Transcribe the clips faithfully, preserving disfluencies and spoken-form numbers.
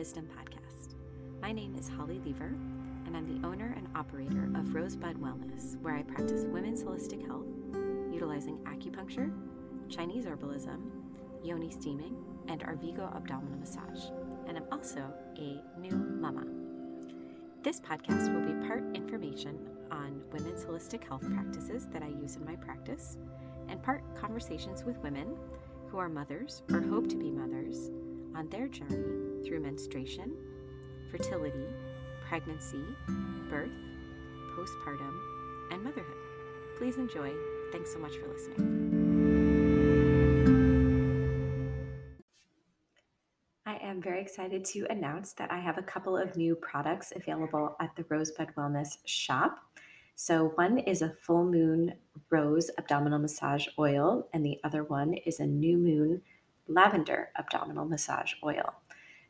Wisdom Podcast. My name is Holly Lever, and I'm the owner and operator of Rosebud Wellness, where I practice women's holistic health, utilizing acupuncture, Chinese herbalism, yoni steaming, and Arvigo abdominal massage, and I'm also a new mama. This podcast will be part information on women's holistic health practices that I use in my practice, and part conversations with women who are mothers or hope to be mothers on their journey through menstruation, fertility, pregnancy, birth, postpartum, and motherhood. Please enjoy. Thanks so much for listening. I am very excited to announce that I have a couple of new products available at the Rosebud Wellness shop. So one is a full moon rose abdominal massage oil, and the other one is a new moon lavender abdominal massage oil.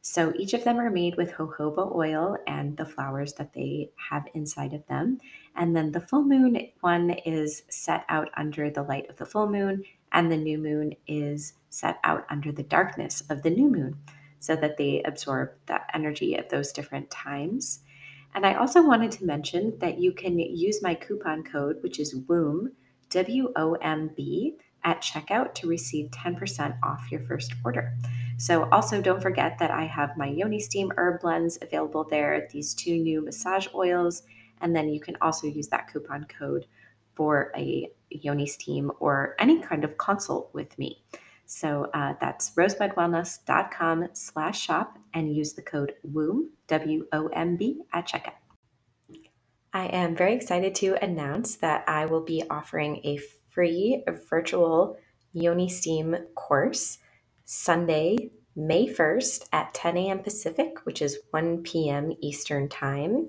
So each of them are made with jojoba oil and the flowers that they have inside of them. And then the full moon one is set out under the light of the full moon, and the new moon is set out under the darkness of the new moon, so that they absorb the energy of those different times. And I also wanted to mention that you can use my coupon code, which is WOMB, W O M B, at checkout to receive ten percent off your first order. So also don't forget that I have my yoni steam herb blends available there, these two new massage oils, and then you can also use that coupon code for a yoni steam or any kind of consult with me. So uh, that's rosebud wellness dot com slash shop and use the code WOMB, W O M B, at checkout. I am very excited to announce that I will be offering a free virtual yoni steam course Sunday, May first at ten a.m. Pacific, which is one p.m. Eastern time.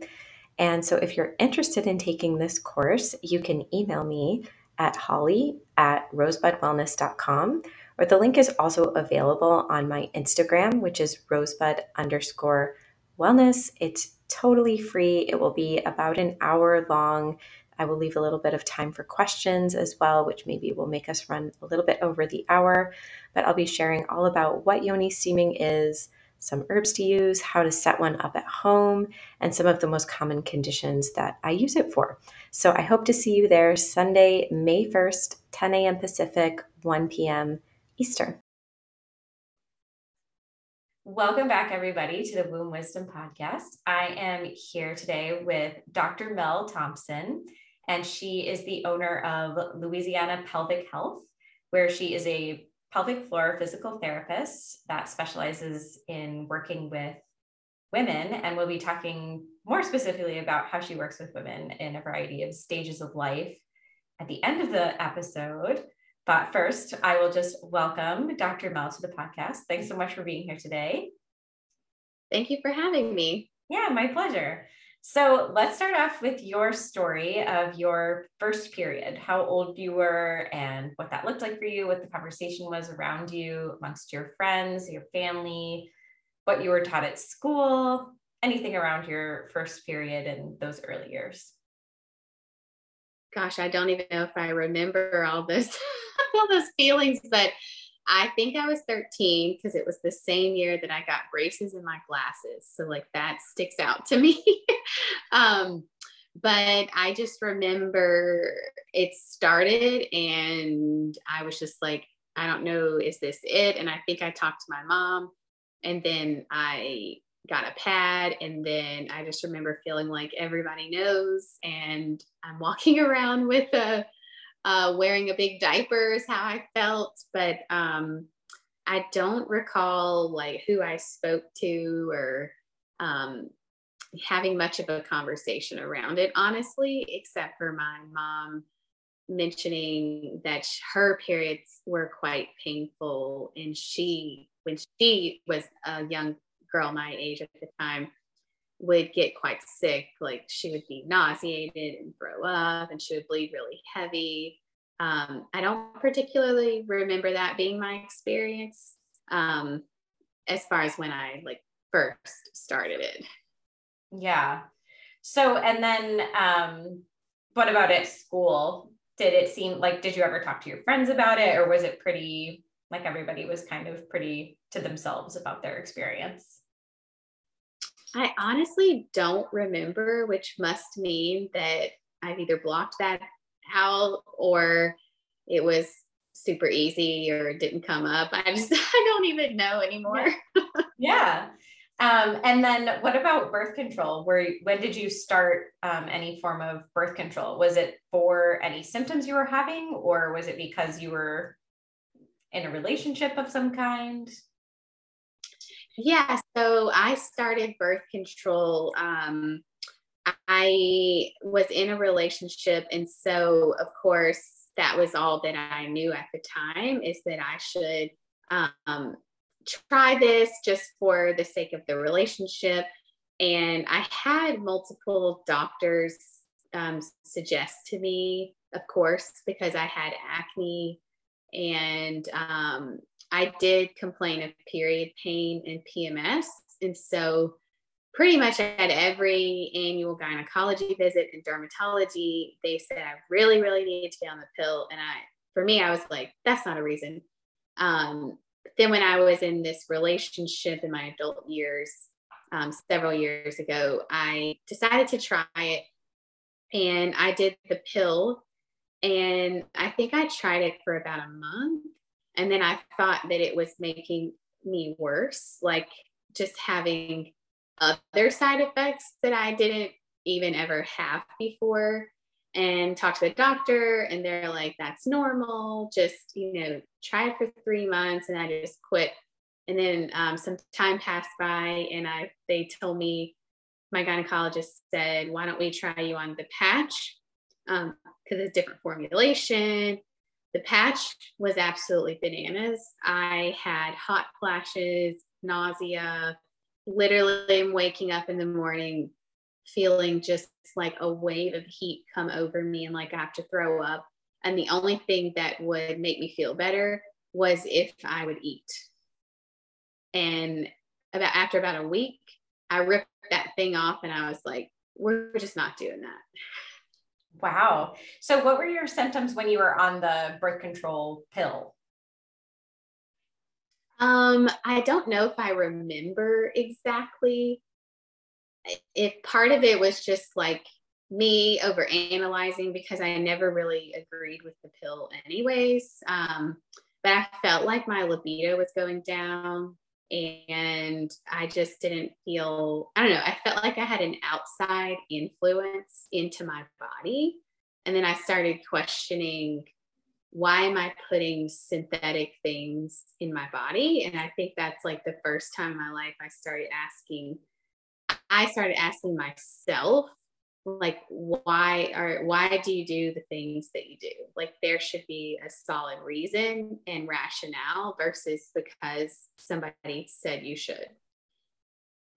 And so if you're interested in taking this course, you can email me at holly at rosebud wellness dot com, or the link is also available on my Instagram, which is rosebud underscore wellness. It's totally free. It will be about an hour long. I will leave a little bit of time for questions as well, which maybe will make us run a little bit over the hour, but I'll be sharing all about what yoni steaming is, some herbs to use, how to set one up at home, and some of the most common conditions that I use it for. So I hope to see you there Sunday, May first, ten a.m. Pacific, one p.m. Eastern. Welcome back, everybody, to the Womb Wisdom Podcast. I am here today with Doctor Mel Thompson, and she is the owner of Louisiana Pelvic Health, where she is a pelvic floor physical therapist that specializes in working with women. And we'll be talking more specifically about how she works with women in a variety of stages of life at the end of the episode. But first, I will just welcome Doctor Mel to the podcast. Thanks so much for being here today. Thank you for having me. Yeah, my pleasure. So let's start off with your story of your first period, how old you were and what that looked like for you, what the conversation was around you, amongst your friends, your family, what you were taught at school, anything around your first period and those early years. Gosh, I don't even know if I remember all this, all those feelings, but I think I was thirteen because it was the same year that I got braces in my glasses. So like that sticks out to me. um, but I just remember it started and I was just like, I don't know, is this it? And I think I talked to my mom and then I got a pad. And then I just remember feeling like everybody knows. And I'm walking around with a, uh, wearing a big diaper is how I felt. But, um, I don't recall like who I spoke to or, um, having much of a conversation around it, honestly, except for my mom mentioning that her periods were quite painful. And she, when she was a young girl my age at the time, would get quite sick. Like she would be nauseated and throw up and she would bleed really heavy. Um, I don't particularly remember that being my experience um, as far as when I like first started it. Yeah. So, and then um, what about at school? Did it seem like, did you ever talk to your friends about it, or was it pretty, like everybody was kind of pretty to themselves about their experience? I honestly don't remember, which must mean that I've either blocked that out or it was super easy or it didn't come up. I just, I don't even know anymore. Yeah. Um, and then what about birth control? Where, when did you start um, any form of birth control? Was it for any symptoms you were having, or was it because you were in a relationship of some kind? Yeah. So I started birth control. Um, I was in a relationship. And so of course that was all that I knew at the time, is that I should, um, try this just for the sake of the relationship. And I had multiple doctors um, suggest to me, of course, because I had acne, and um, I did complain of period pain and P M S. And so pretty much at every annual gynecology visit and dermatology, they said I really, really needed to be on the pill. And I, for me, I was like, that's not a reason. Um, Then when I was in this relationship in my adult years, um, several years ago, I decided to try it, and I did the pill, and I think I tried it for about a month. And then I thought that it was making me worse, like just having other side effects that I didn't even ever have before, and talked to the doctor, and they're like, that's normal. Just, you know, try it for three months. And I just quit. And then um, some time passed by, and I, they told me, my gynecologist said, why don't we try you on the patch? Um, cause it's different formulation. The patch was absolutely bananas. I had hot flashes, nausea, literally waking up in the morning feeling just like a wave of heat come over me, and like I have to throw up. And the only thing that would make me feel better was if I would eat. And about after about a week, I ripped that thing off, and I was like, we're just not doing that. Wow. So what were your symptoms when you were on the birth control pill? Um, I don't know if I remember exactly. If part of it was just like me overanalyzing, because I never really agreed with the pill anyways. Um, but I felt like my libido was going down, and I just didn't feel, I don't know, I felt like I had an outside influence into my body. And then I started questioning, why am I putting synthetic things in my body? And I think that's like the first time in my life I started asking I started asking myself, like, why are, why do you do the things that you do? Like, there should be a solid reason and rationale versus because somebody said you should.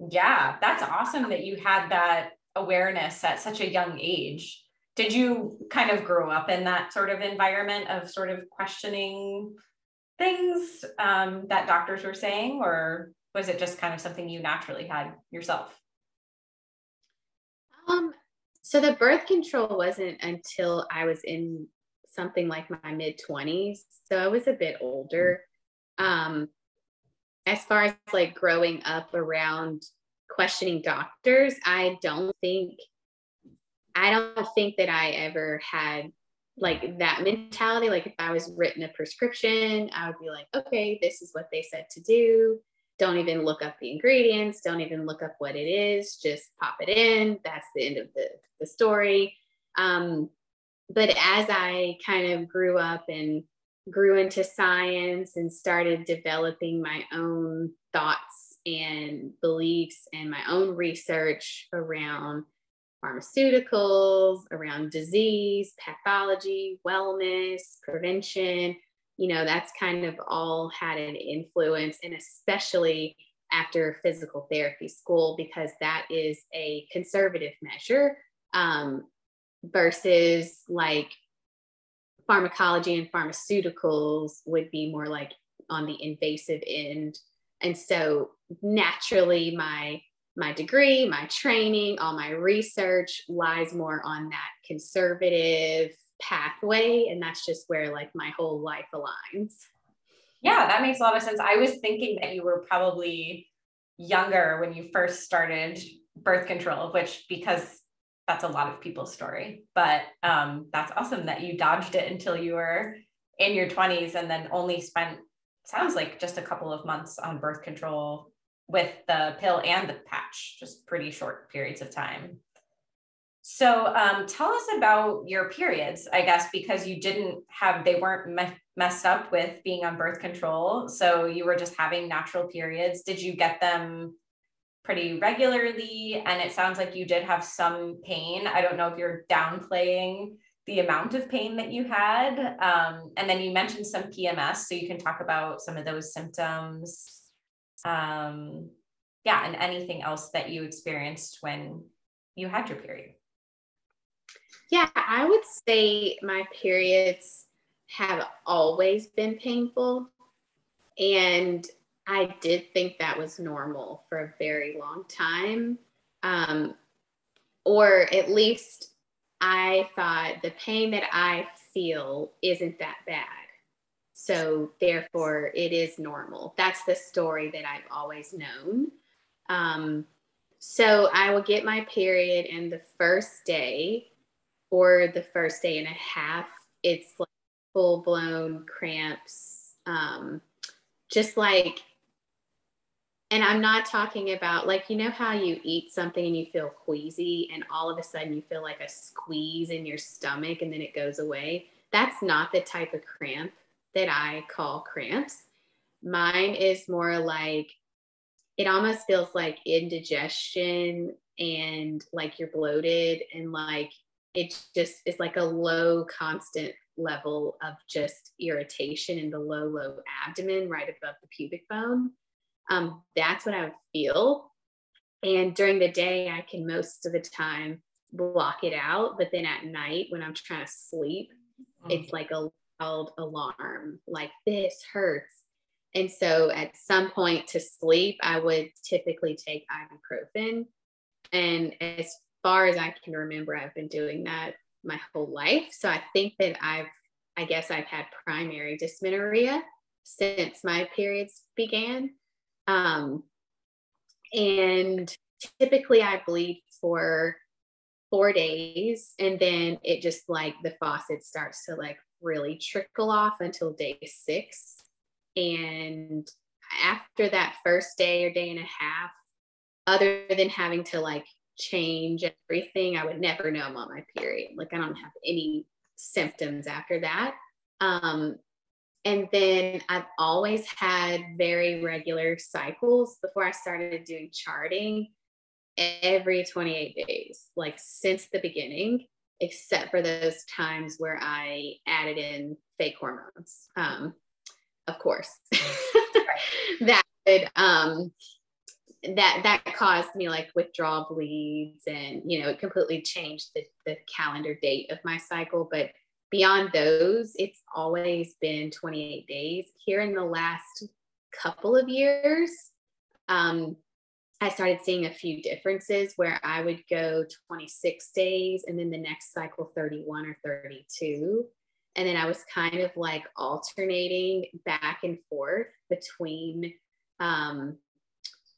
Yeah. That's awesome that you had that awareness at such a young age. Did you kind of grow up in that sort of environment of sort of questioning things um, that doctors were saying, or was it just kind of something you naturally had yourself? Um, so the birth control wasn't until I was in something like my mid twenties. So I was a bit older. Um, as far as like growing up around questioning doctors, I don't think, I don't think that I ever had like that mentality. Like if I was written a prescription, I would be like, okay, this is what they said to do. Don't even look up the ingredients. Don't even look up what it is. Just pop it in. That's the end of the, the story. Um, but as I kind of grew up and grew into science and started developing my own thoughts and beliefs and my own research around pharmaceuticals, around disease, pathology, wellness, prevention, you know, that's kind of all had an influence, and especially after physical therapy school, because that is a conservative measure um, versus like pharmacology and pharmaceuticals would be more like on the invasive end. And so naturally my, my degree, my training, all my research lies more on that conservative pathway, and that's just where like my whole life aligns. Yeah, that makes a lot of sense. I was thinking that you were probably younger when you first started birth control, which, because that's a lot of people's story, but um, that's awesome that you dodged it until you were in your twenties and then only spent, sounds like, just a couple of months on birth control with the pill and the patch, just pretty short periods of time. So um, tell us about your periods, I guess, because you didn't have, they weren't me- messed up with being on birth control. So you were just having natural periods. Did you get them pretty regularly? And it sounds like you did have some pain. I don't know if you're downplaying the amount of pain that you had. Um, and then you mentioned some P M S, so you can talk about some of those symptoms. Um, yeah, and anything else that you experienced when you had your period. Yeah, I would say my periods have always been painful. And I did think that was normal for a very long time. Um, or at least I thought the pain that I feel isn't that bad. So therefore it is normal. That's the story that I've always known. Um, so I will get my period, and the first day or the first day and a half, it's like full blown cramps. Um, just like, and I'm not talking about like, you know how you eat something and you feel queasy and all of a sudden you feel like a squeeze in your stomach and then it goes away. That's not the type of cramp that I call cramps. Mine is more like, it almost feels like indigestion and like you're bloated and like, it just, it's like a low constant level of just irritation in the low, low abdomen right above the pubic bone. Um, that's what I would feel. And during the day, I can most of the time block it out. But then at night when I'm trying to sleep, mm-hmm. it's like a loud alarm, like this hurts. And so at some point to sleep, I would typically take ibuprofen. And as far as I can remember, I've been doing that my whole life. So I think that I've, I guess I've had primary dysmenorrhea since my periods began. Um, and typically I bleed for four days and then it just like the faucet starts to like really trickle off until day six. And after that first day or day and a half, other than having to like change everything, I would never know I'm on my period. Like I don't have any symptoms after that. Um, and then I've always had very regular cycles before I started doing charting, every twenty-eight days, like since the beginning, except for those times where I added in fake hormones. Um, of course, that would, um, that, that caused me like withdrawal bleeds and, you know, it completely changed the, the calendar date of my cycle. But beyond those, it's always been twenty-eight days. Here in the last couple of years, um, I started seeing a few differences where I would go twenty-six days and then the next cycle thirty-one or thirty-two. And then I was kind of like alternating back and forth between um,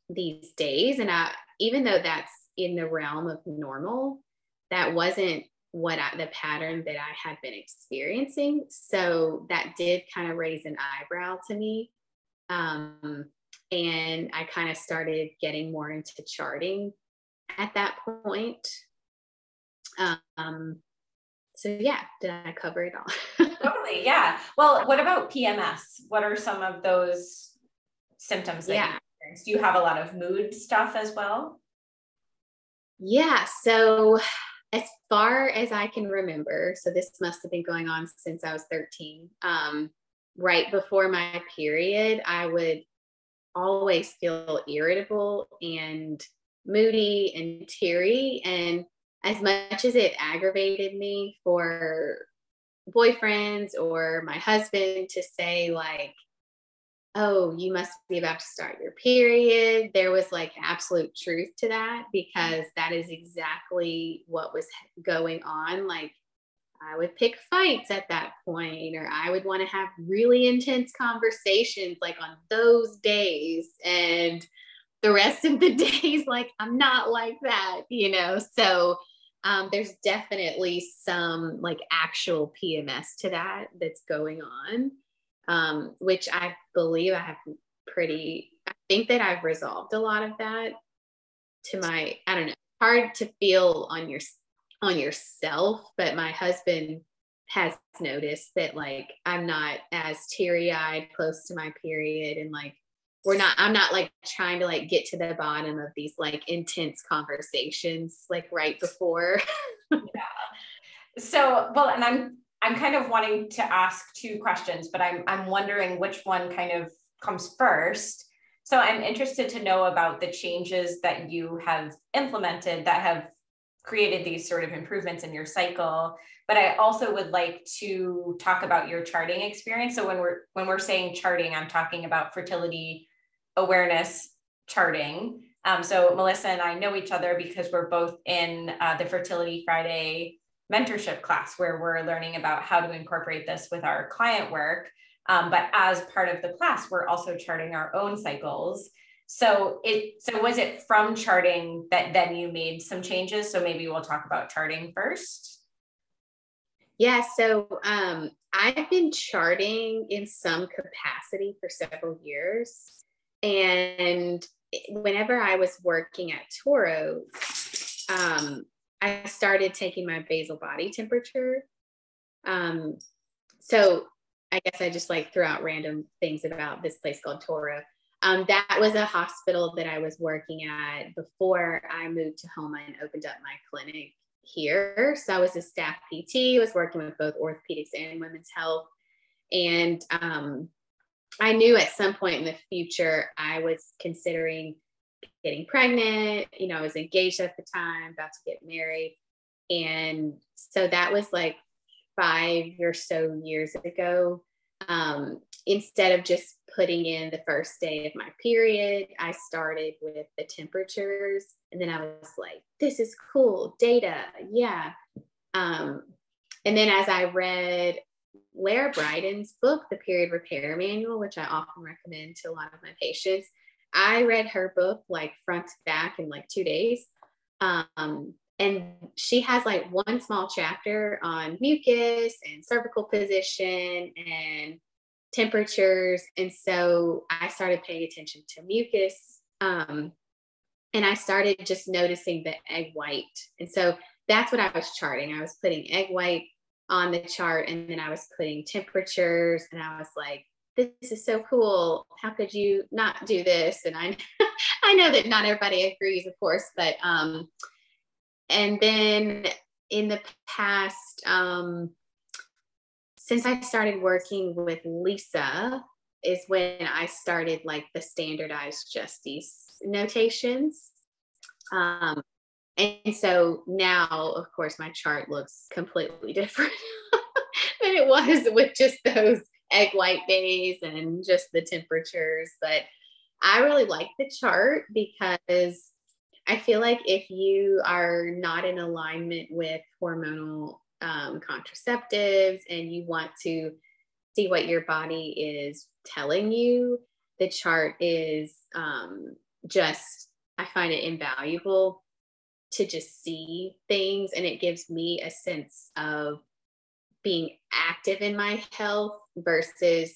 these days. And I, even though that's in the realm of normal, that wasn't what I, the pattern that I had been experiencing. So that did kind of raise an eyebrow to me. Um, and I kind of started getting more into charting at that point. Um, So yeah, did I cover it all? Totally, yeah. Well, what about P M S? What are some of those symptoms that yeah. you experience? Do you have a lot of mood stuff as well? Yeah, so as far as I can remember, so this must have been going on since I was thirteen. Um, right before my period, I would always feel irritable and moody and teary, and as much as it aggravated me for boyfriends or my husband to say like, oh, you must be about to start your period, there was like absolute truth to that, because that is exactly what was going on. Like I would pick fights at that point, or I would want to have really intense conversations like on those days. And the rest of the days, like, I'm not like that, you know? So um, there's definitely some like actual P M S to that that's going on, um, which I believe I have pretty, I think that I've resolved a lot of that to my, I don't know, hard to feel on your, on yourself, but my husband has noticed that, like, I'm not as teary-eyed close to my period, and like, we're not, I'm not like trying to like get to the bottom of these like intense conversations, like right before. Yeah. So, well, and I'm, I'm kind of wanting to ask two questions, but I'm, I'm wondering which one kind of comes first. So I'm interested to know about the changes that you have implemented that have created these sort of improvements in your cycle. But I also would like to talk about your charting experience. So when we're, when we're saying charting, I'm talking about fertility awareness charting. Um, so Melissa and I know each other because we're both in uh, the Fertility Friday mentorship class, where we're learning about how to incorporate this with our client work. Um, but as part of the class, we're also charting our own cycles. So it, so was it from charting that then you made some changes? So maybe we'll talk about charting first. Yeah. So, um, I've been charting in some capacity for several years, and whenever I was working at Toro, um, I started taking my basal body temperature. Um, so I guess I just like threw out random things about this place called Toro. Um, that was a hospital that I was working at before I moved to Homa and opened up my clinic here. So I was a staff P T, was working with both orthopedics and women's health. And um, I knew at some point in the future, I was considering getting pregnant. You know, I was engaged at the time, about to get married. And so that was like five or so years ago. Um, instead of just putting in the first day of my period, I started with the temperatures, and then I was like, this is cool data. Yeah. Um, and then as I read Lara Bryden's book, The Period Repair Manual, which I often recommend to a lot of my patients, I read her book like front to back in like two days. Um, and she has like one small chapter on mucus and cervical position and temperatures. And so I started paying attention to mucus. Um, and I started just noticing the egg white. And so that's what I was charting. I was putting egg white on the chart, and then I was putting temperatures, and I was like, this is so cool. How could you not do this? And I, I know that not everybody agrees, of course, but, um, and then in the past, um, since I started working with Lisa is when I started like the standardized Justice notations. Um, and so now, of course, my chart looks completely different than it was with just those egg white days and just the temperatures. But I really like the chart because I feel like if you are not in alignment with hormonal um, contraceptives and you want to see what your body is telling you, the chart is um, just, I find it invaluable to just see things. And it gives me a sense of being active in my health versus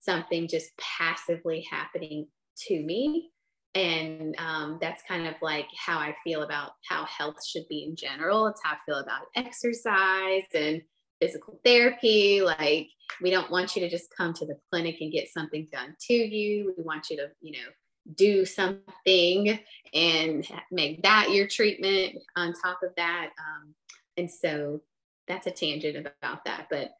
something just passively happening to me. And um, that's kind of like how I feel about how health should be in general. It's how I feel about exercise and physical therapy. Like, we don't want you to just come to the clinic and get something done to you. We want you to, you know, do something and make that your treatment on top of that. Um, and so that's a tangent about that, but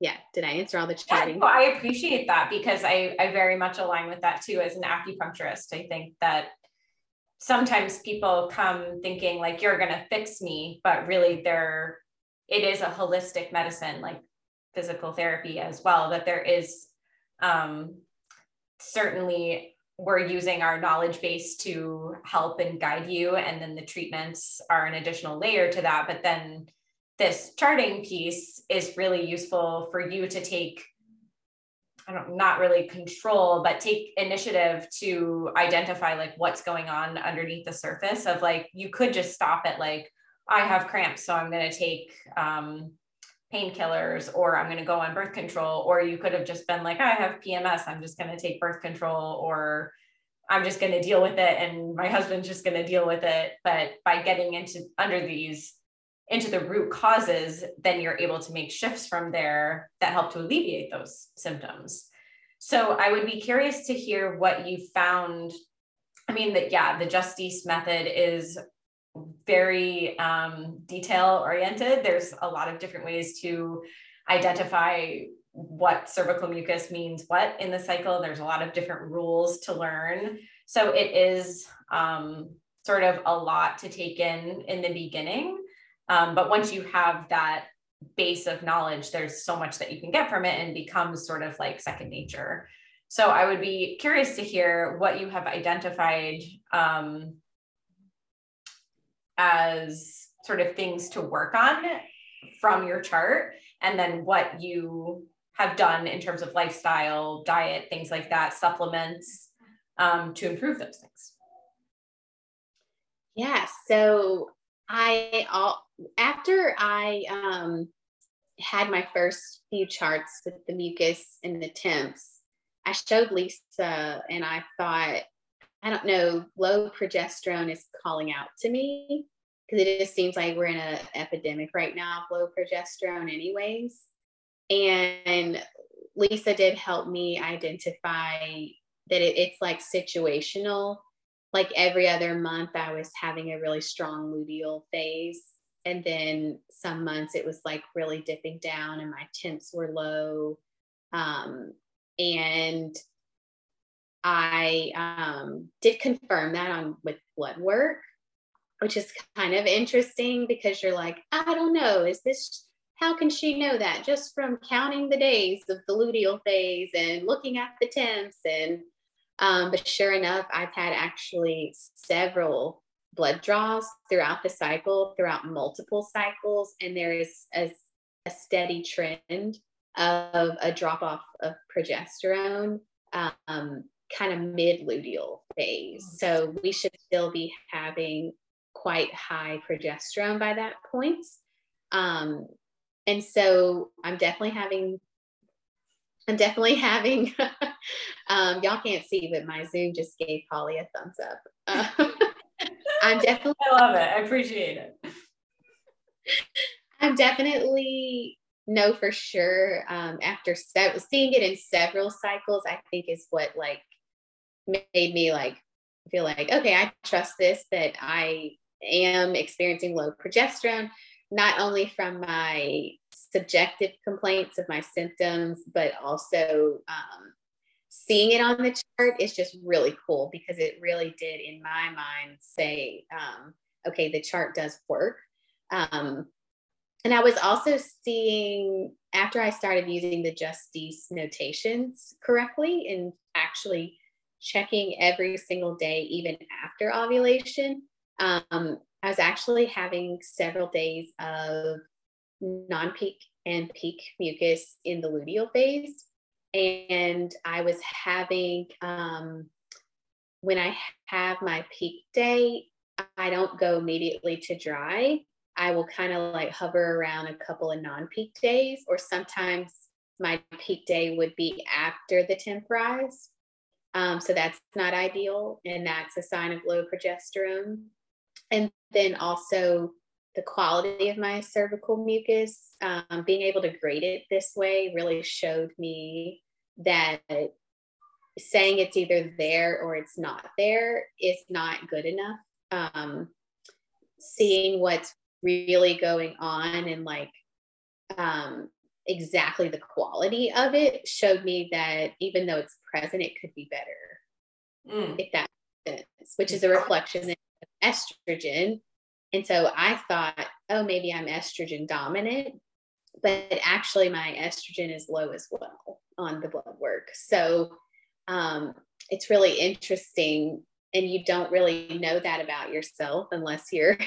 yeah. Did I answer all the charting? Yeah, well, I appreciate that because I, I very much align with that too. As an acupuncturist, I think that sometimes people come thinking like, you're going to fix me, but really there, it is a holistic medicine, like physical therapy as well, that there is um, certainly we're using our knowledge base to help and guide you. And then the treatments are an additional layer to that, but then this charting piece is really useful for you to take I don't not really control, but take initiative to identify like what's going on underneath the surface of like, you could just stop at like, I have cramps, so I'm going to take um, painkillers, or I'm going to go on birth control. Or you could have just been like, I have P M S, I'm just going to take birth control, or I'm just going to deal with it, and my husband's just going to deal with it. But by getting into under these, into the root causes, then you're able to make shifts from there that help to alleviate those symptoms. So I would be curious to hear what you found. I mean, that, yeah, the Justice method is very um, detail oriented. There's a lot of different ways to identify what cervical mucus means what in the cycle. There's a lot of different rules to learn. So it is um, sort of a lot to take in in the beginning. Um, but once you have that base of knowledge, there's so much that you can get from it and becomes sort of like second nature. So I would be curious to hear what you have identified um, as sort of things to work on from your chart, and then what you have done in terms of lifestyle, diet, things like that, supplements um, to improve those things. Yeah. So I, all, after I um, had my first few charts with the mucus and the temps, I showed Lisa and I thought, I don't know, low progesterone is calling out to me, because it just seems like we're in an epidemic right now of low progesterone anyways. And Lisa did help me identify that it, it's like situational. Like every other month I was having a really strong luteal phase. And then some months it was like really dipping down and my temps were low. Um, and I um, did confirm that on with blood work, which is kind of interesting, because you're like, I don't know, is this, how can she know that just from counting the days of the luteal phase and looking at the temps? And Um, but sure enough, I've had actually several blood draws throughout the cycle, throughout multiple cycles. And there is a, a steady trend of a drop off of progesterone, um, kind of mid luteal phase. So we should still be having quite high progesterone by that point. Um, and so I'm definitely having I'm definitely having, um, y'all can't see, but my Zoom just gave Holly a thumbs up. Uh, I'm definitely, I love it. I appreciate it. I'm definitely, no, for sure. Um, after se- seeing it in several cycles, I think is what like made me like feel like, okay, I trust this, that I am experiencing low progesterone, not only from my subjective complaints of my symptoms, but also um, seeing it on the chart is just really cool, because it really did, in my mind, say, um, okay, the chart does work. Um, and I was also seeing, after I started using the Justice notations correctly and actually checking every single day, even after ovulation, um, I was actually having several days of non-peak and peak mucus in the luteal phase. And I was having, um, when I have my peak day, I don't go immediately to dry. I will kind of like hover around a couple of non-peak days, or sometimes my peak day would be after the temp rise. Um, so that's not ideal. And that's a sign of low progesterone. And then also the quality of my cervical mucus, um, being able to grade it this way really showed me that saying it's either there or it's not there is not good enough. Um, seeing what's really going on and like um, exactly the quality of it showed me that even though it's present, it could be better, mm. if that makes sense, which is a reflection of estrogen. And so I thought, oh, maybe I'm estrogen dominant, but actually my estrogen is low as well on the blood work. So um, it's really interesting. And you don't really know that about yourself unless you're,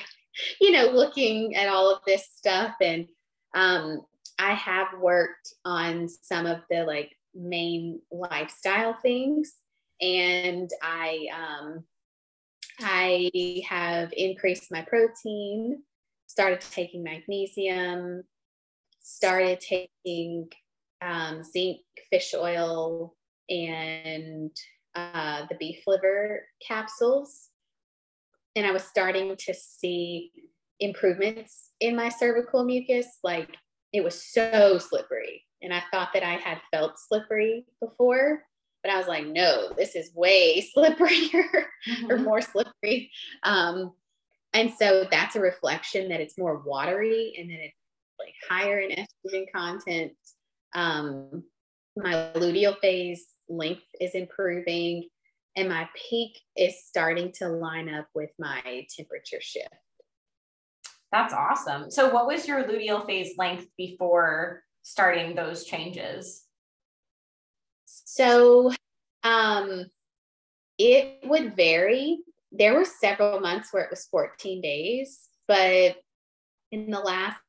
you know, looking at all of this stuff. And um, I have worked on some of the like main lifestyle things. And I, um, I have increased my protein, started taking magnesium, started taking um, zinc, fish oil, and uh, the beef liver capsules. And I was starting to see improvements in my cervical mucus. Like, it was so slippery. And I thought that I had felt slippery before, but I was like, no, this is way slipperier or more slippery. Um, and so that's a reflection that it's more watery and that it's like higher in estrogen content. Um, my luteal phase length is improving and my peak is starting to line up with my temperature shift. That's awesome. So what was your luteal phase length before starting those changes? So, um, it would vary. There were several months where it was fourteen days, but in the last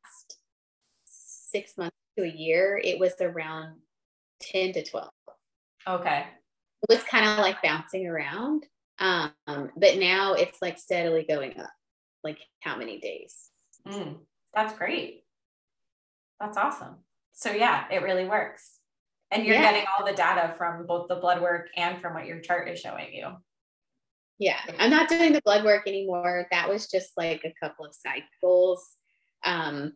six months to a year, it was around ten to twelve. Okay. It was kind of like bouncing around. Um, but now it's like steadily going up, like how many days? Mm, that's great. That's awesome. So yeah, it really works. And you're yeah. getting all the data from both the blood work and from what your chart is showing you. Yeah. I'm not doing the blood work anymore. That was just like a couple of cycles. Um,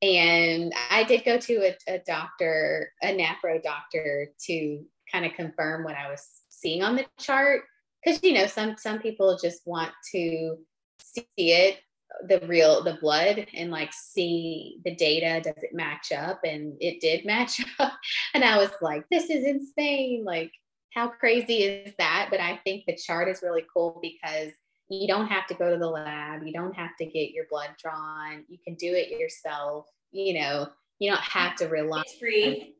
and I did go to a, a doctor, a NAPRO doctor, to kind of confirm what I was seeing on the chart. Cause you know, some, some people just want to see it, the real, the blood, and like see the data, does it match up? And it did match up. And I was like, this is insane. Like, how crazy is that? But I think the chart is really cool because you don't have to go to the lab. You don't have to get your blood drawn. You can do it yourself. You know, you don't have to rely. It's free.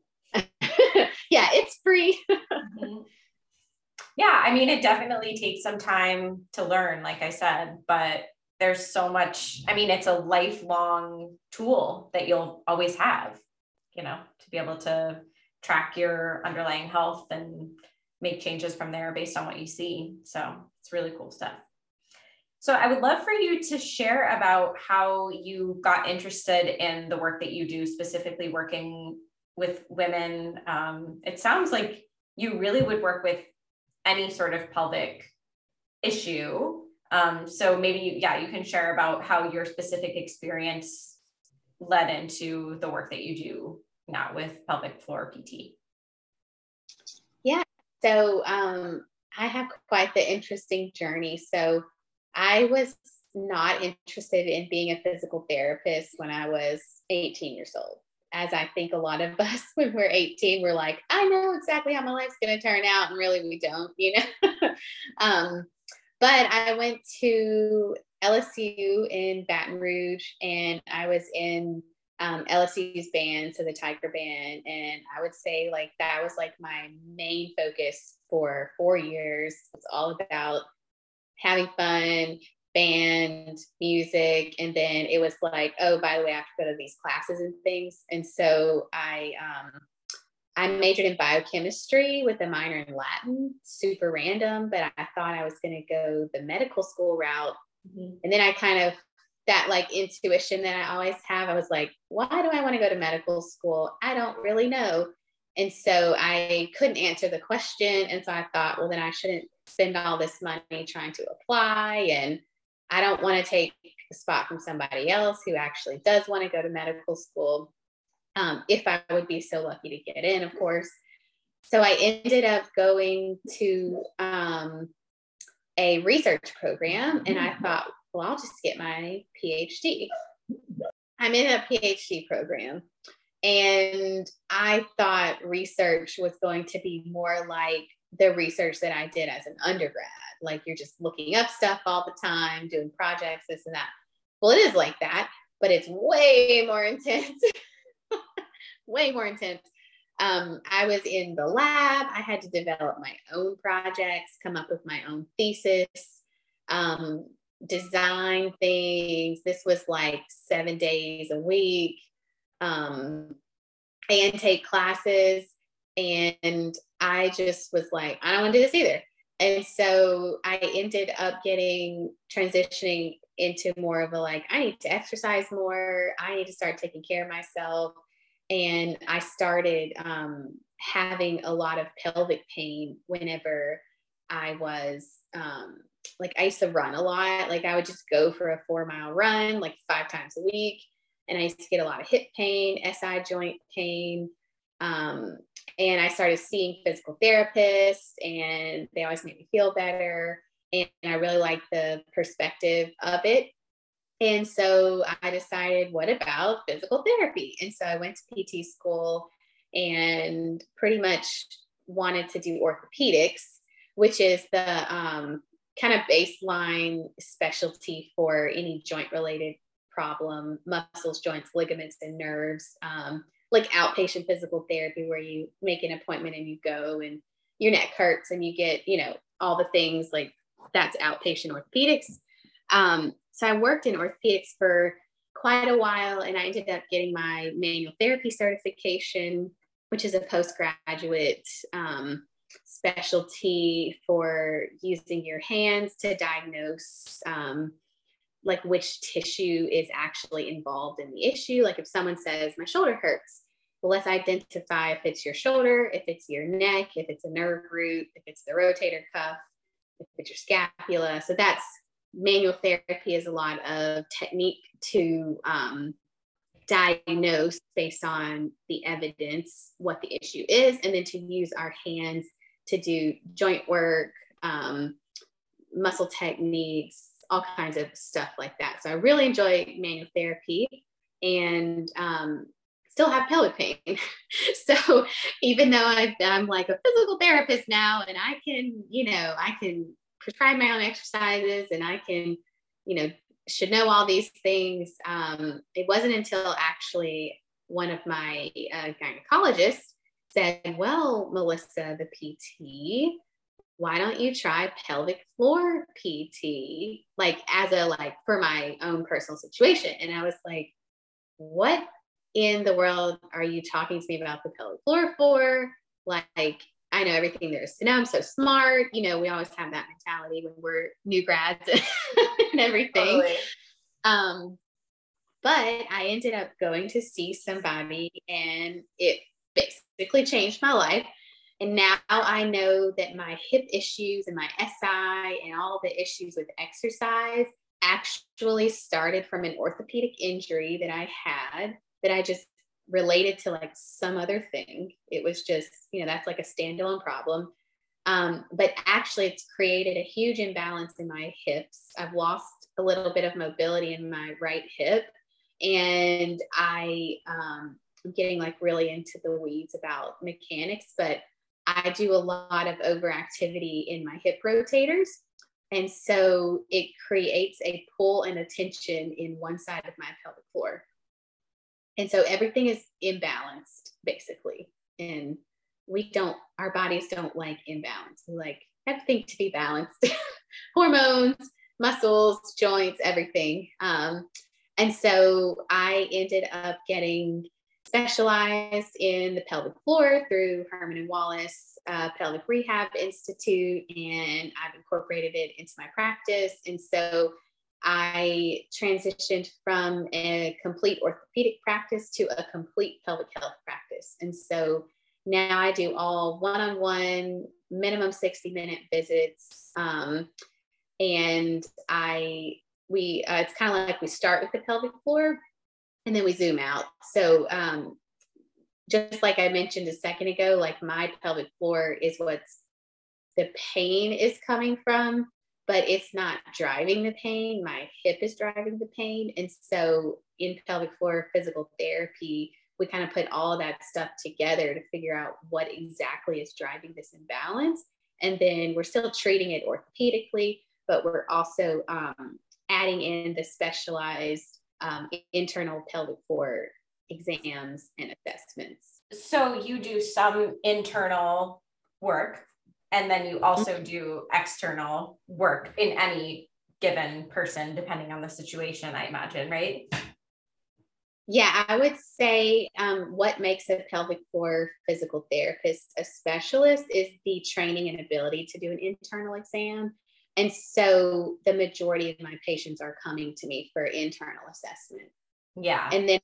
Yeah, it's free. Mm-hmm. Yeah. I mean, it definitely takes some time to learn, like I said, but there's so much, I mean, it's a lifelong tool that you'll always have, you know, to be able to track your underlying health and make changes from there based on what you see. So it's really cool stuff. So I would love for you to share about how you got interested in the work that you do, specifically working with women. Um, it sounds like you really would work with any sort of pelvic issue. Um, so maybe, you, yeah, you can share about how your specific experience led into the work that you do now with pelvic floor P T. Yeah. So, um, I have quite the interesting journey. So I was not interested in being a physical therapist when I was eighteen years old, as I think a lot of us, when we're eighteen, we're like, I know exactly how my life's going to turn out. And really we don't, you know, um, but I went to L S U in Baton Rouge and I was in um, L S U's band, so the Tiger Band. And I would say like that was like my main focus for four years. It's all about having fun, band, music. And then it was like, oh, by the way, I have to go to these classes and things. And so I, um, I majored in biochemistry with a minor in Latin, super random, but I thought I was going to go the medical school route. Mm-hmm. And then I kind of, that like intuition that I always have, I was like, why do I want to go to medical school? I don't really know. And so I couldn't answer the question. And so I thought, well, then I shouldn't spend all this money trying to apply. And I don't want to take a spot from somebody else who actually does want to go to medical school. Um, if I would be so lucky to get in, of course. So I ended up going to um, a research program and I thought, well, I'll just get my PhD. I'm in a PhD program and I thought research was going to be more like the research that I did as an undergrad. Like you're just looking up stuff all the time, doing projects, this and that. Well, it is like that, but it's way more intense. way more intense. Um, I was in the lab. I had to develop my own projects, come up with my own thesis, um, design things. This was like seven days a week, um, and take classes. And I just was like, I don't want to do this either. And so I ended up getting transitioning into more of a, like, I need to exercise more. I need to start taking care of myself. And I started um, having a lot of pelvic pain whenever I was um, like, I used to run a lot. Like, I would just go for a four mile run, like five times a week. And I used to get a lot of hip pain, S I joint pain. Um, and I started seeing physical therapists, and they always made me feel better. And I really liked the perspective of it. And so I decided, what about physical therapy? And so I went to P T school and pretty much wanted to do orthopedics, which is the um, kind of baseline specialty for any joint related problem, muscles, joints, ligaments, and nerves, um, like outpatient physical therapy, where you make an appointment and you go and your neck hurts and you get, you know, all the things, like, that's outpatient orthopedics. Um, so I worked in orthopedics for quite a while, and I ended up getting my manual therapy certification, which is a postgraduate um, specialty for using your hands to diagnose um, like which tissue is actually involved in the issue. Like, if someone says my shoulder hurts, well, let's identify if it's your shoulder, if it's your neck, if it's a nerve root, if it's the rotator cuff, if it's your scapula. So that's manual therapy, is a lot of technique to um, diagnose based on the evidence what the issue is, and then to use our hands to do joint work, um, muscle techniques, all kinds of stuff like that. So I really enjoy manual therapy, and um, still have pelvic pain. So even though I've, I'm like a physical therapist now, and I can, you know, I can prescribe my own exercises, and I can, you know, should know all these things. Um, it wasn't until actually one of my uh, gynecologists said, well, Melissa, the P T, why don't you try pelvic floor P T? Like, as a, like, for my own personal situation. And I was like, what in the world are you talking to me about the pelvic floor for? Like, I know everything there is to know. I'm so smart. You know, we always have that mentality when we're new grads and everything. Totally. Um, but I ended up going to see somebody, and it basically changed my life. And now I know that my hip issues and my S I and all the issues with exercise actually started from an orthopedic injury that I had, that I just related to, like, some other thing. It was just, you know, that's like a standalone problem. Um, but actually, it's created a huge imbalance in my hips. I've lost a little bit of mobility in my right hip. And I, um, I'm getting, like, really into the weeds about mechanics, but I do a lot of overactivity in my hip rotators. And so it creates a pull and a tension in one side of my pelvic floor. And so everything is imbalanced, basically. And we don't, our bodies don't like imbalance. We like everything to be balanced. Hormones, muscles, joints, everything. Um, and so I ended up getting specialized in the pelvic floor through Herman and Wallace uh, Pelvic Rehab Institute, and I've incorporated it into my practice. And so I transitioned from a complete orthopedic practice to a complete pelvic health practice. And so now I do all one-on-one, minimum sixty minute visits. Um, and I, we, uh, it's kind of like we start with the pelvic floor and then we zoom out. So um, just like I mentioned a second ago, like, my pelvic floor is what's, the pain is coming from, but it's not driving the pain. My hip is driving the pain. And so in pelvic floor physical therapy, we kind of put all that stuff together to figure out what exactly is driving this imbalance. And then we're still treating it orthopedically, but we're also um, adding in the specialized Um, internal pelvic floor exams and assessments. So you do some internal work, and then you also do external work in any given person, depending on the situation, I imagine, right? Yeah, I would say um, what makes a pelvic floor physical therapist a specialist is the training and ability to do an internal exam. And so the majority of my patients are coming to me for internal assessment. Yeah. And then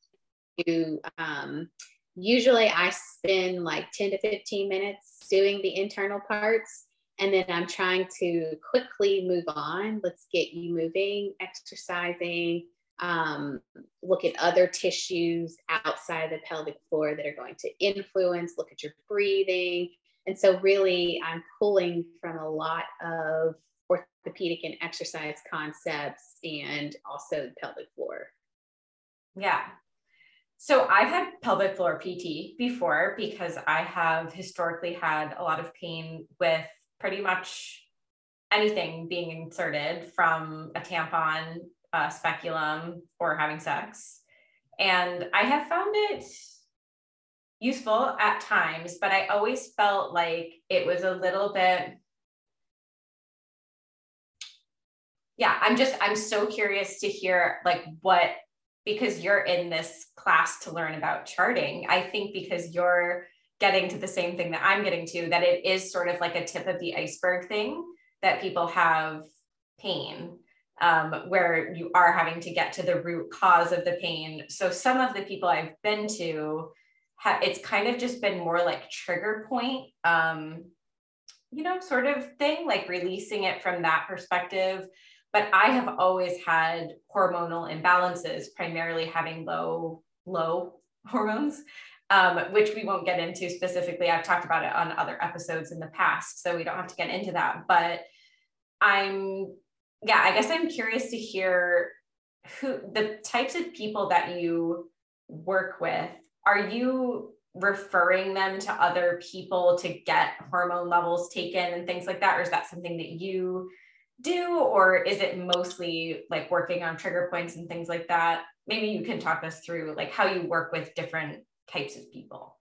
you, um, usually I spend like ten to fifteen minutes doing the internal parts. And then I'm trying to quickly move on. Let's get you moving, exercising, um, look at other tissues outside the pelvic floor that are going to influence, look at your breathing. And so really I'm pulling from a lot of orthopedic and exercise concepts and also the pelvic floor. Yeah. So I've had pelvic floor P T before because I have historically had a lot of pain with pretty much anything being inserted, from a tampon, a speculum, or having sex. And I have found it useful at times, but I always felt like it was a little bit, yeah, I'm just, I'm so curious to hear like what, because you're in this class to learn about charting. I think because you're getting to the same thing that I'm getting to, that it is sort of like a tip of the iceberg thing, that people have pain um, where you are having to get to the root cause of the pain. So some of the people I've been to, ha- it's kind of just been more like trigger point, um, you know, sort of thing, like releasing it from that perspective. But I have always had hormonal imbalances, primarily having low, low hormones, um, which we won't get into specifically. I've talked about it on other episodes in the past, so we don't have to get into that. But I'm, yeah, I guess I'm curious to hear who the types of people that you work with. Are you referring them to other people to get hormone levels taken and things like that? Or is that something that you do, or is it mostly like working on trigger points and things like that? Maybe you can talk us through like how you work with different types of people.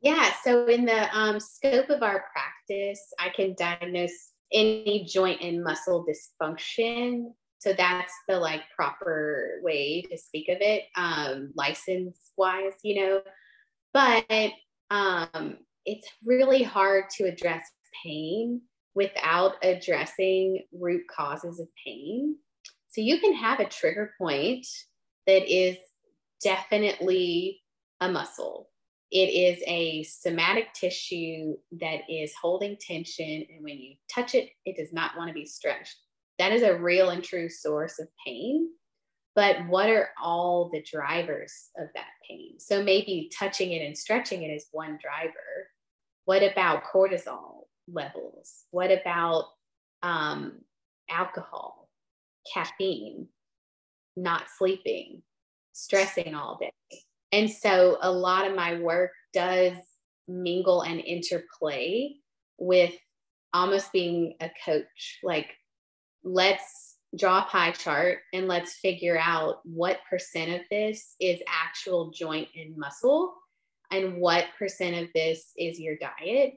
Yeah, so in the um, scope of our practice, I can diagnose any joint and muscle dysfunction. So that's the like proper way to speak of it, um, license wise, you know, but um, it's really hard to address pain without addressing root causes of pain. So you can have a trigger point that is definitely a muscle. It is a somatic tissue that is holding tension, and when you touch it, it does not want to be stretched. That is a real and true source of pain. But what are all the drivers of that pain? So maybe touching it and stretching it is one driver. What about cortisol levels? What about um, alcohol, caffeine, not sleeping, stressing all day? And so a lot of my work does mingle and interplay with almost being a coach. Like, let's draw a pie chart and let's figure out what percent of this is actual joint and muscle, and what percent of this is your diet,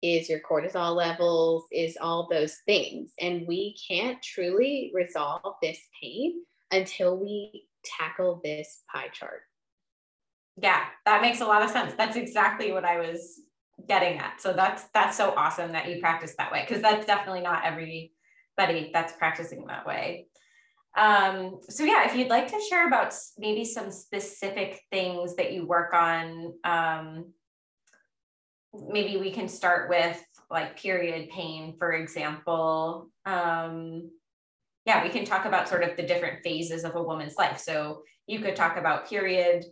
is your cortisol levels, is all those things. And we can't truly resolve this pain until we tackle this pie chart. Yeah, that makes a lot of sense. That's exactly what I was getting at. So that's, that's so awesome that you practice that way, because that's definitely not everybody that's practicing that way. Um, so yeah, if you'd like to share about maybe some specific things that you work on, um, maybe we can start with like period pain, for example. Um, yeah, we can talk about sort of the different phases of a woman's life. So you could talk about period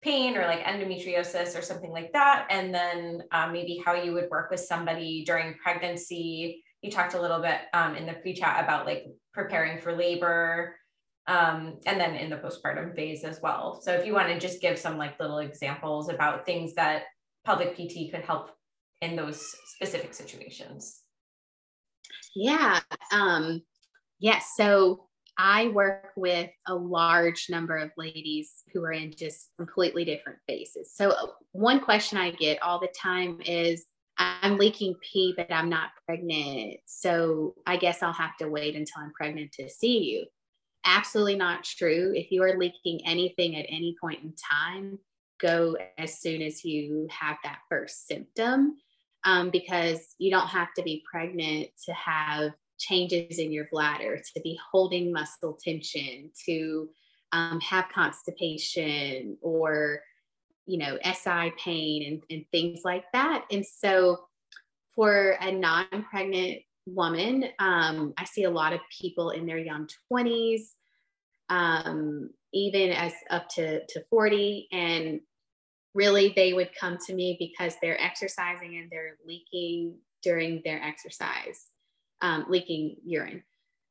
pain or like endometriosis or something like that. And then uh, maybe how you would work with somebody during pregnancy. You talked a little bit um, in the pre-chat about like preparing for labor, um, and then in the postpartum phase as well. So if you want to just give some like little examples about things that pelvic P T could help in those specific situations. Yeah. Um, yes. Yeah, so I work with a large number of ladies who are in just completely different phases. So one question I get all the time is, I'm leaking pee, but I'm not pregnant. So I guess I'll have to wait until I'm pregnant to see you. absolutely not true. If you are leaking anything at any point in time, go as soon as you have that first symptom, um, because you don't have to be pregnant to have changes in your bladder, to be holding muscle tension, to um, have constipation or, you know, S I pain and, and things like that. And so for a non-pregnant woman, um, I see a lot of people in their young twenties, um, even as up to, to forty. And really they would come to me because they're exercising and they're leaking during their exercise, um, leaking urine.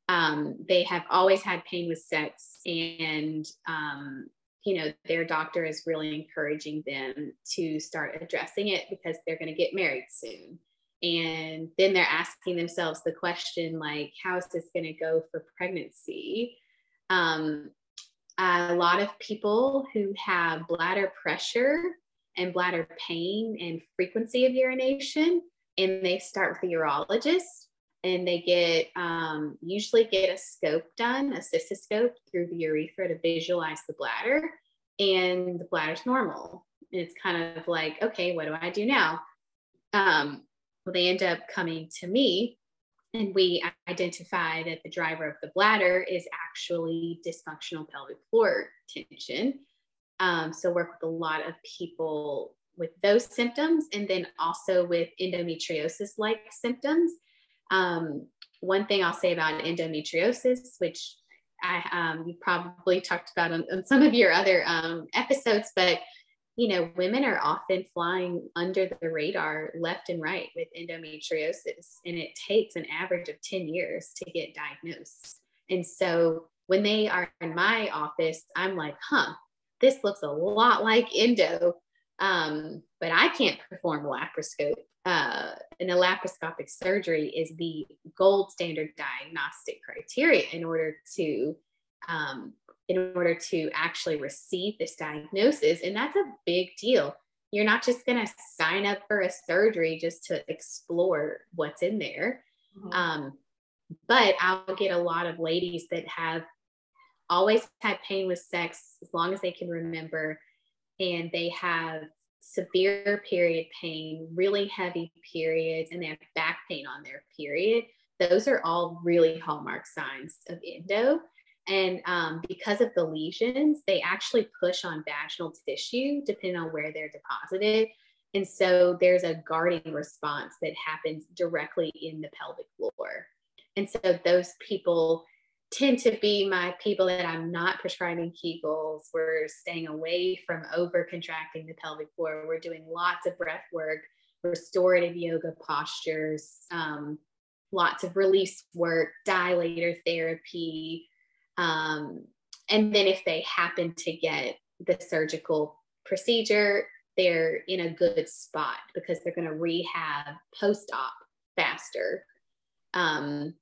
Um, they have always had pain with sex, and, um, you know, their doctor is really encouraging them to start addressing it because they're going to get married soon. And then they're asking themselves the question, like, how is this going to go for pregnancy? Um, a lot of people who have bladder pressure and bladder pain and frequency of urination, and they start with a urologist, and they get, um, usually get a scope done, a cystoscope through the urethra to visualize the bladder, and the bladder's normal. And it's kind of like, okay, what do I do now? Um, well, they end up coming to me, and we identify that the driver of the bladder is actually dysfunctional pelvic floor tension. Um, so work with a lot of people with those symptoms, and then also with endometriosis-like symptoms. Um, one thing I'll say about endometriosis, which I, um, you probably talked about on, on some of your other, um, episodes, but, you know, women are often flying under the radar left and right with endometriosis, and it takes an average of ten years to get diagnosed. And so when they are in my office, I'm like, huh, this looks a lot like endo. Um, but I can't perform a laparoscope. Uh, and a laparoscopic surgery is the gold standard diagnostic criteria in order to, um, in order to actually receive this diagnosis. And that's a big deal. You're not just going to sign up for a surgery just to explore what's in there. Mm-hmm. Um, but I'll get a lot of ladies that have always had pain with sex as long as they can remember, and they have severe period pain, really heavy periods, and they have back pain on their period. Those are all really hallmark signs of endo. And um, because of the lesions, they actually push on vaginal tissue depending on where they're deposited. And so there's a guarding response that happens directly in the pelvic floor. And so those people tend to be my people that I'm not prescribing Kegels. We're staying away from over contracting the pelvic floor. We're doing lots of breath work, restorative yoga postures, um, lots of release work, dilator therapy. Um, and then if they happen to get the surgical procedure, they're in a good spot because they're going to rehab post-op faster. Um,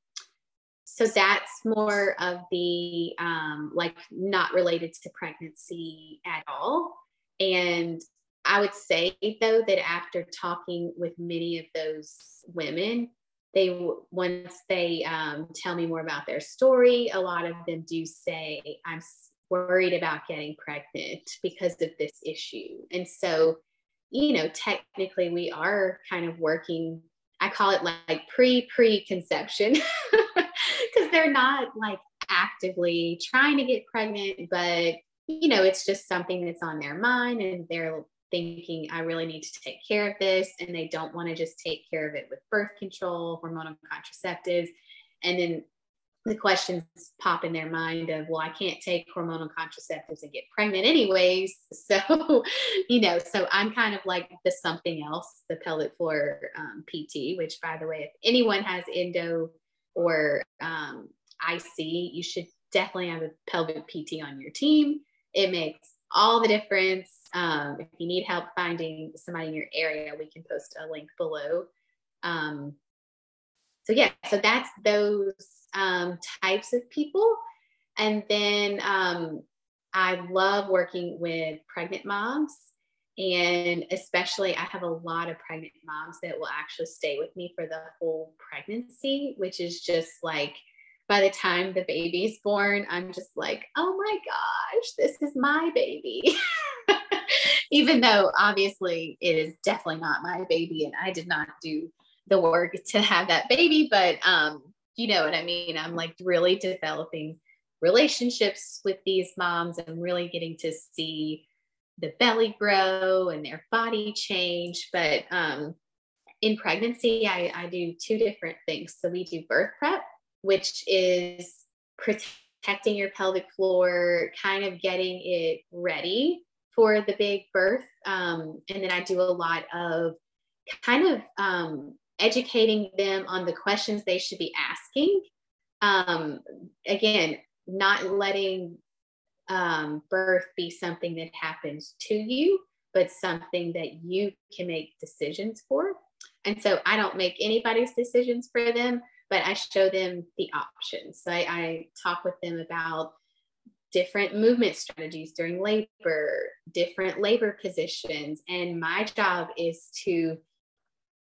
So that's more of the, um, like not related to pregnancy at all. And I would say though, that after talking with many of those women, they, once they, um, tell me more about their story, a lot of them do say, I'm worried about getting pregnant because of this issue. And so, you know, technically we are kind of working, I call it like pre-preconception. Because they're not like actively trying to get pregnant, but you know, it's just something that's on their mind, and they're thinking, I really need to take care of this. And they don't want to just take care of it with birth control, hormonal contraceptives. And then the questions pop in their mind of, well, I can't take hormonal contraceptives and get pregnant anyways. So, you know, so I'm kind of like the something else, the pelvic floor um, P T, which by the way, if anyone has endo or um, I C, you should definitely have a pelvic P T on your team. It makes all the difference. Um, if you need help finding somebody in your area, we can post a link below. Um, so yeah, so that's those um, types of people. And then um, I love working with pregnant moms. And especially I have a lot of pregnant moms that will actually stay with me for the whole pregnancy, which is just like, by the time the baby's born, I'm just like, oh my gosh, this is my baby. Even though obviously it is definitely not my baby and I did not do the work to have that baby, but um, you know what I mean? I'm like really developing relationships with these moms and really getting to see the belly grow and their body change. But um, in pregnancy, I, I do two different things. So we do birth prep, which is protecting your pelvic floor, kind of getting it ready for the big birth. Um, and then I do a lot of kind of um, educating them on the questions they should be asking. Um, again, not letting um, birth be something that happens to you, but something that you can make decisions for. And so I don't make anybody's decisions for them, but I show them the options. So I, I talk with them about different movement strategies during labor, different labor positions. And my job is to,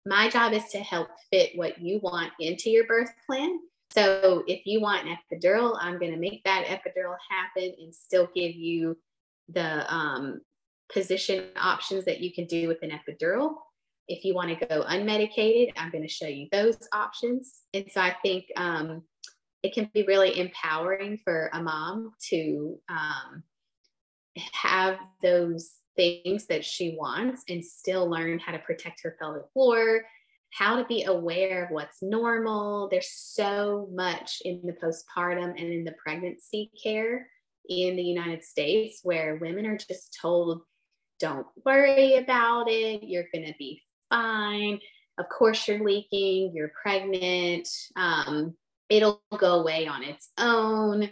my job is to help fit what you want into your birth plan. So if you want an epidural, I'm going to make that epidural happen and still give you the um, position options that you can do with an epidural. If you want to go unmedicated, I'm going to show you those options. And so I think um, it can be really empowering for a mom to um, have those things that she wants and still learn how to protect her pelvic floor, how to be aware of what's normal. There's so much in the postpartum and in the pregnancy care in the United States where women are just told, don't worry about it. You're going to be fine. Of course you're leaking, you're pregnant. Um, it'll go away on its own,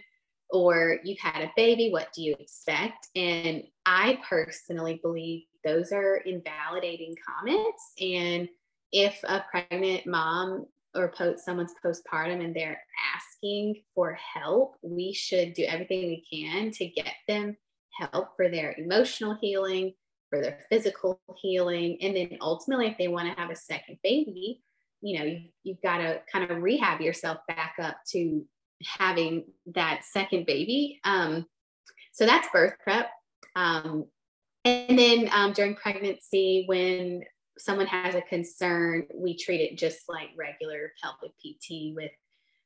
or you've had a baby, what do you expect? And I personally believe those are invalidating comments. And if a pregnant mom or post, someone's postpartum and they're asking for help, we should do everything we can to get them help for their emotional healing, for their physical healing. And then ultimately, if they want to have a second baby, you know, you, you've got to kind of rehab yourself back up to having that second baby. Um, so that's birth prep. Um, and then um, during pregnancy, when someone has a concern, we treat it just like regular pelvic P T with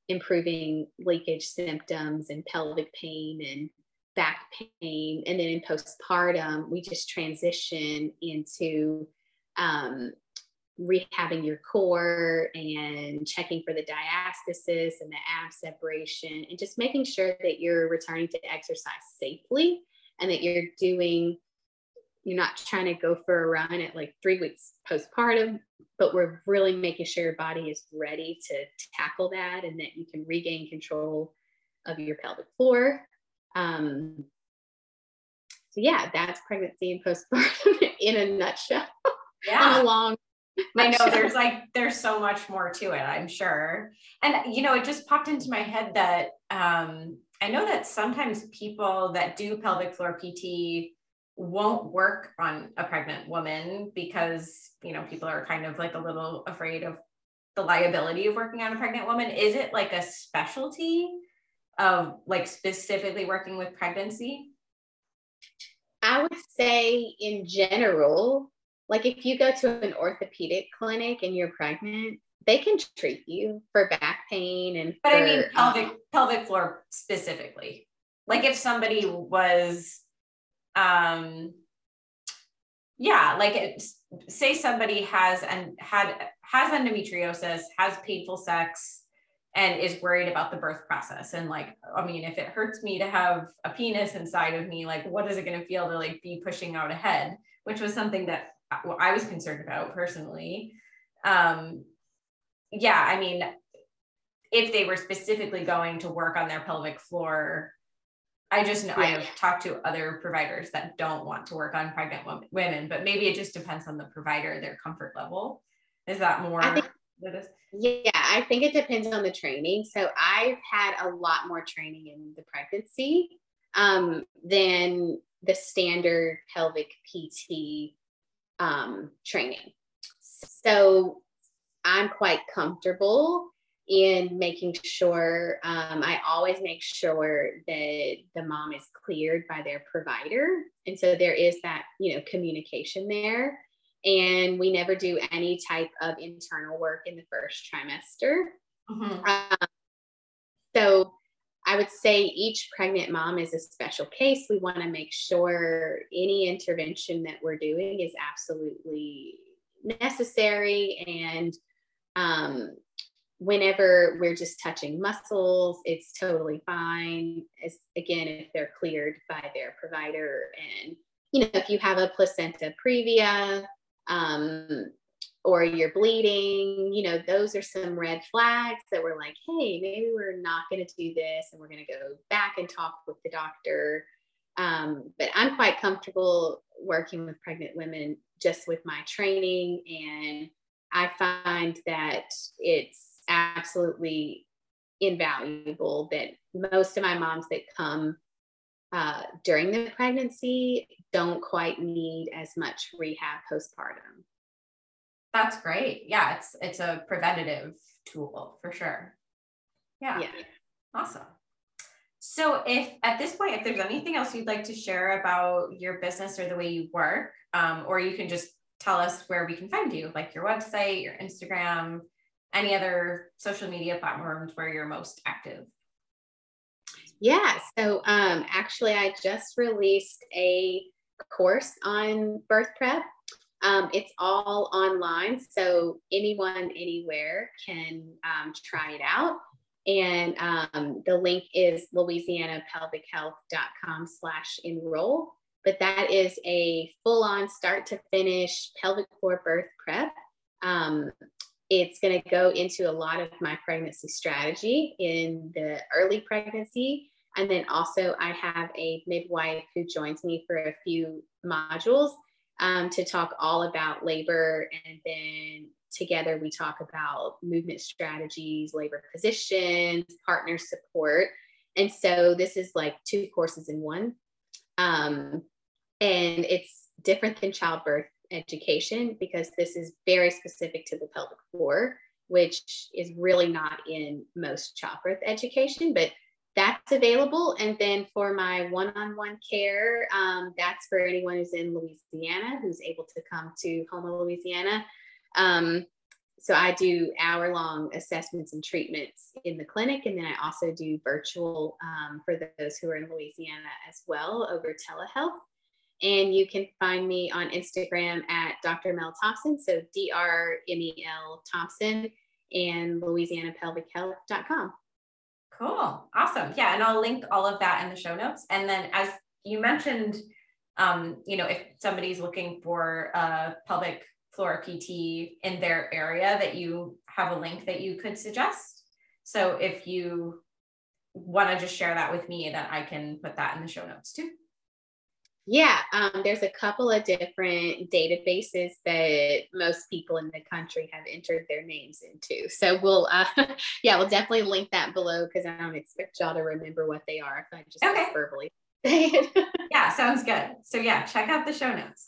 improving leakage symptoms and pelvic pain and back pain. And then in postpartum, we just transition into um, rehabbing your core and checking for the diastasis and the ab separation and just making sure that you're returning to exercise safely and that you're doing, you're not trying to go for a run at like three weeks postpartum, but we're really making sure your body is ready to tackle that and that you can regain control of your pelvic floor. Um, so yeah, that's pregnancy and postpartum in a nutshell. Yeah. a long I know there's like, there's so much more to it, I'm sure. And, you know, it just popped into my head that, um, I know that sometimes people that do pelvic floor P T won't work on a pregnant woman because, you know, people are kind of like a little afraid of the liability of working on a pregnant woman. Is it like a specialty of like specifically working with pregnancy? I would say in general, like if you go to an orthopedic clinic and you're pregnant, they can treat you for back pain and but for, I mean pelvic um, pelvic floor specifically. Like if somebody was um yeah like it, say somebody has and had has endometriosis, has painful sex, and is worried about the birth process and like, I mean, if it hurts me to have a penis inside of me, like what is it going to feel to like be pushing out ahead, which was something that I was concerned about personally. Um yeah, I mean, if they were specifically going to work on their pelvic floor, I just know, yeah. I have talked to other providers that don't want to work on pregnant women, but maybe it just depends on the provider, their comfort level. Is that more? I think, yeah, I think it depends on the training. So I've had a lot more training in the pregnancy um, than the standard pelvic P T um, training. So I'm quite comfortable in making sure, um, I always make sure that the mom is cleared by their provider. And so there is that, you know, communication there. And we never do any type of internal work in the first trimester. Mm-hmm. Um, so I would say each pregnant mom is a special case. We want to make sure any intervention that we're doing is absolutely necessary. And um, whenever we're just touching muscles, it's totally fine. As, again, if they're cleared by their provider. And, you know, if you have a placenta previa, um, or you're bleeding, you know, those are some red flags that we're like, hey, maybe we're not going to do this, and we're going to go back and talk with the doctor. Um, but I'm quite comfortable working with pregnant women just with my training. And I find that it's absolutely invaluable that most of my moms that come uh, during the pregnancy don't quite need as much rehab postpartum. That's great. Yeah. It's, it's a preventative tool for sure. Yeah. yeah. Awesome. So if at this point, if there's anything else you'd like to share about your business or the way you work, um, or you can just tell us where we can find you, like your website, your Instagram, any other social media platforms where you're most active. Yeah. So, um, actually I just released a course on birth prep. Um, it's all online, so anyone, anywhere can um, try it out. And um, the link is louisianapelvichealth.com slash enroll. But that is a full-on start to finish pelvic floor birth prep. Um, it's going to go into a lot of my pregnancy strategy in the early pregnancy. And then also I have a midwife who joins me for a few modules. Um, to talk all about labor. And then together we talk about movement strategies, labor positions, partner support. And so this is like two courses in one. Um, and it's different than childbirth education because this is very specific to the pelvic floor, which is really not in most childbirth education, but that's available. And then for my one-on-one care, um, that's for anyone who's in Louisiana, who's able to come to Houma, Louisiana. Um, so I do hour-long assessments and treatments in the clinic. And then I also do virtual um, for those who are in Louisiana as well over telehealth. And you can find me on Instagram at Doctor Mel Thompson. So D R M E L Thompson and louisiana pelvic health dot com. Cool. Awesome. Yeah. And I'll link all of that in the show notes. And then as you mentioned, um, you know, if somebody's looking for a pelvic floor P T in their area, that you have a link that you could suggest. So if you want to just share that with me, then I can put that in the show notes too. Yeah. Um, there's a couple of different databases that most people in the country have entered their names into. So we'll, uh, yeah, we'll definitely link that below because I don't expect y'all to remember what they are if I just okay. verbally say it. Yeah, sounds good. So yeah, check out the show notes.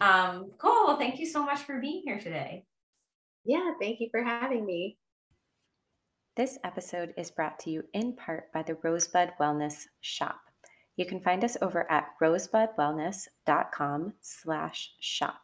Um, cool. Well, thank you so much for being here today. Yeah, thank you for having me. This episode is brought to you in part by the Rosebud Wellness Shop. You can find us over at rosebud wellness dot com slash shop.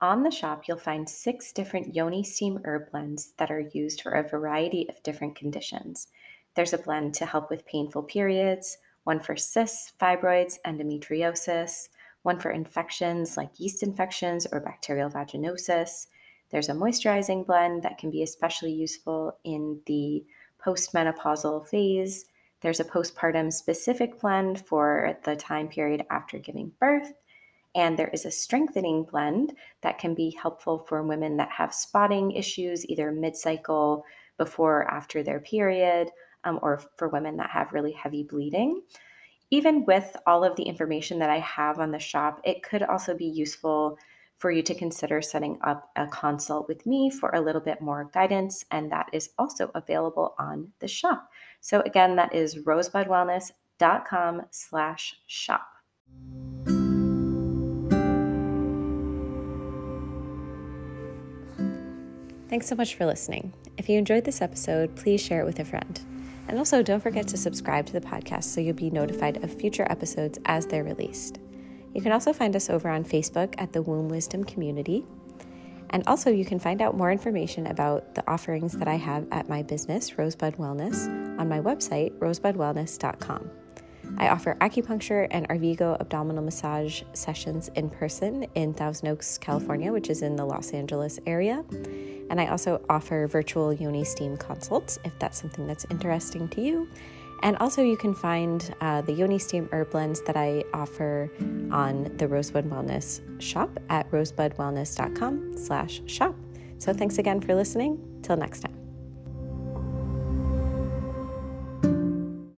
On the shop, you'll find six different yoni steam herb blends that are used for a variety of different conditions. There's a blend to help with painful periods, one for cysts, fibroids, endometriosis, one for infections like yeast infections or bacterial vaginosis. There's a moisturizing blend that can be especially useful in the postmenopausal phase. There's a postpartum specific blend for the time period after giving birth, and there is a strengthening blend that can be helpful for women that have spotting issues, either mid-cycle, before or after their period, um, or for women that have really heavy bleeding. Even with all of the information that I have on the shop, it could also be useful for you to consider setting up a consult with me for a little bit more guidance, and that is also available on the shop. So again, that is rosebud wellness dot com slash shop. Thanks so much for listening. If you enjoyed this episode, please share it with a friend. And also, don't forget to subscribe to the podcast so you'll be notified of future episodes as they're released. You can also find us over on Facebook at the Womb Wisdom Community. And also, you can find out more information about the offerings that I have at my business, Rosebud Wellness, on my website, rosebud wellness dot com. I offer acupuncture and Arvigo abdominal massage sessions in person in Thousand Oaks, California, which is in the Los Angeles area. And I also offer virtual yoni steam consults if that's something that's interesting to you. And also you can find uh, the yoni steam herb blends that I offer on the Rosebud Wellness shop at rosebud wellness dot com slash shop. So thanks again for listening. Till next time.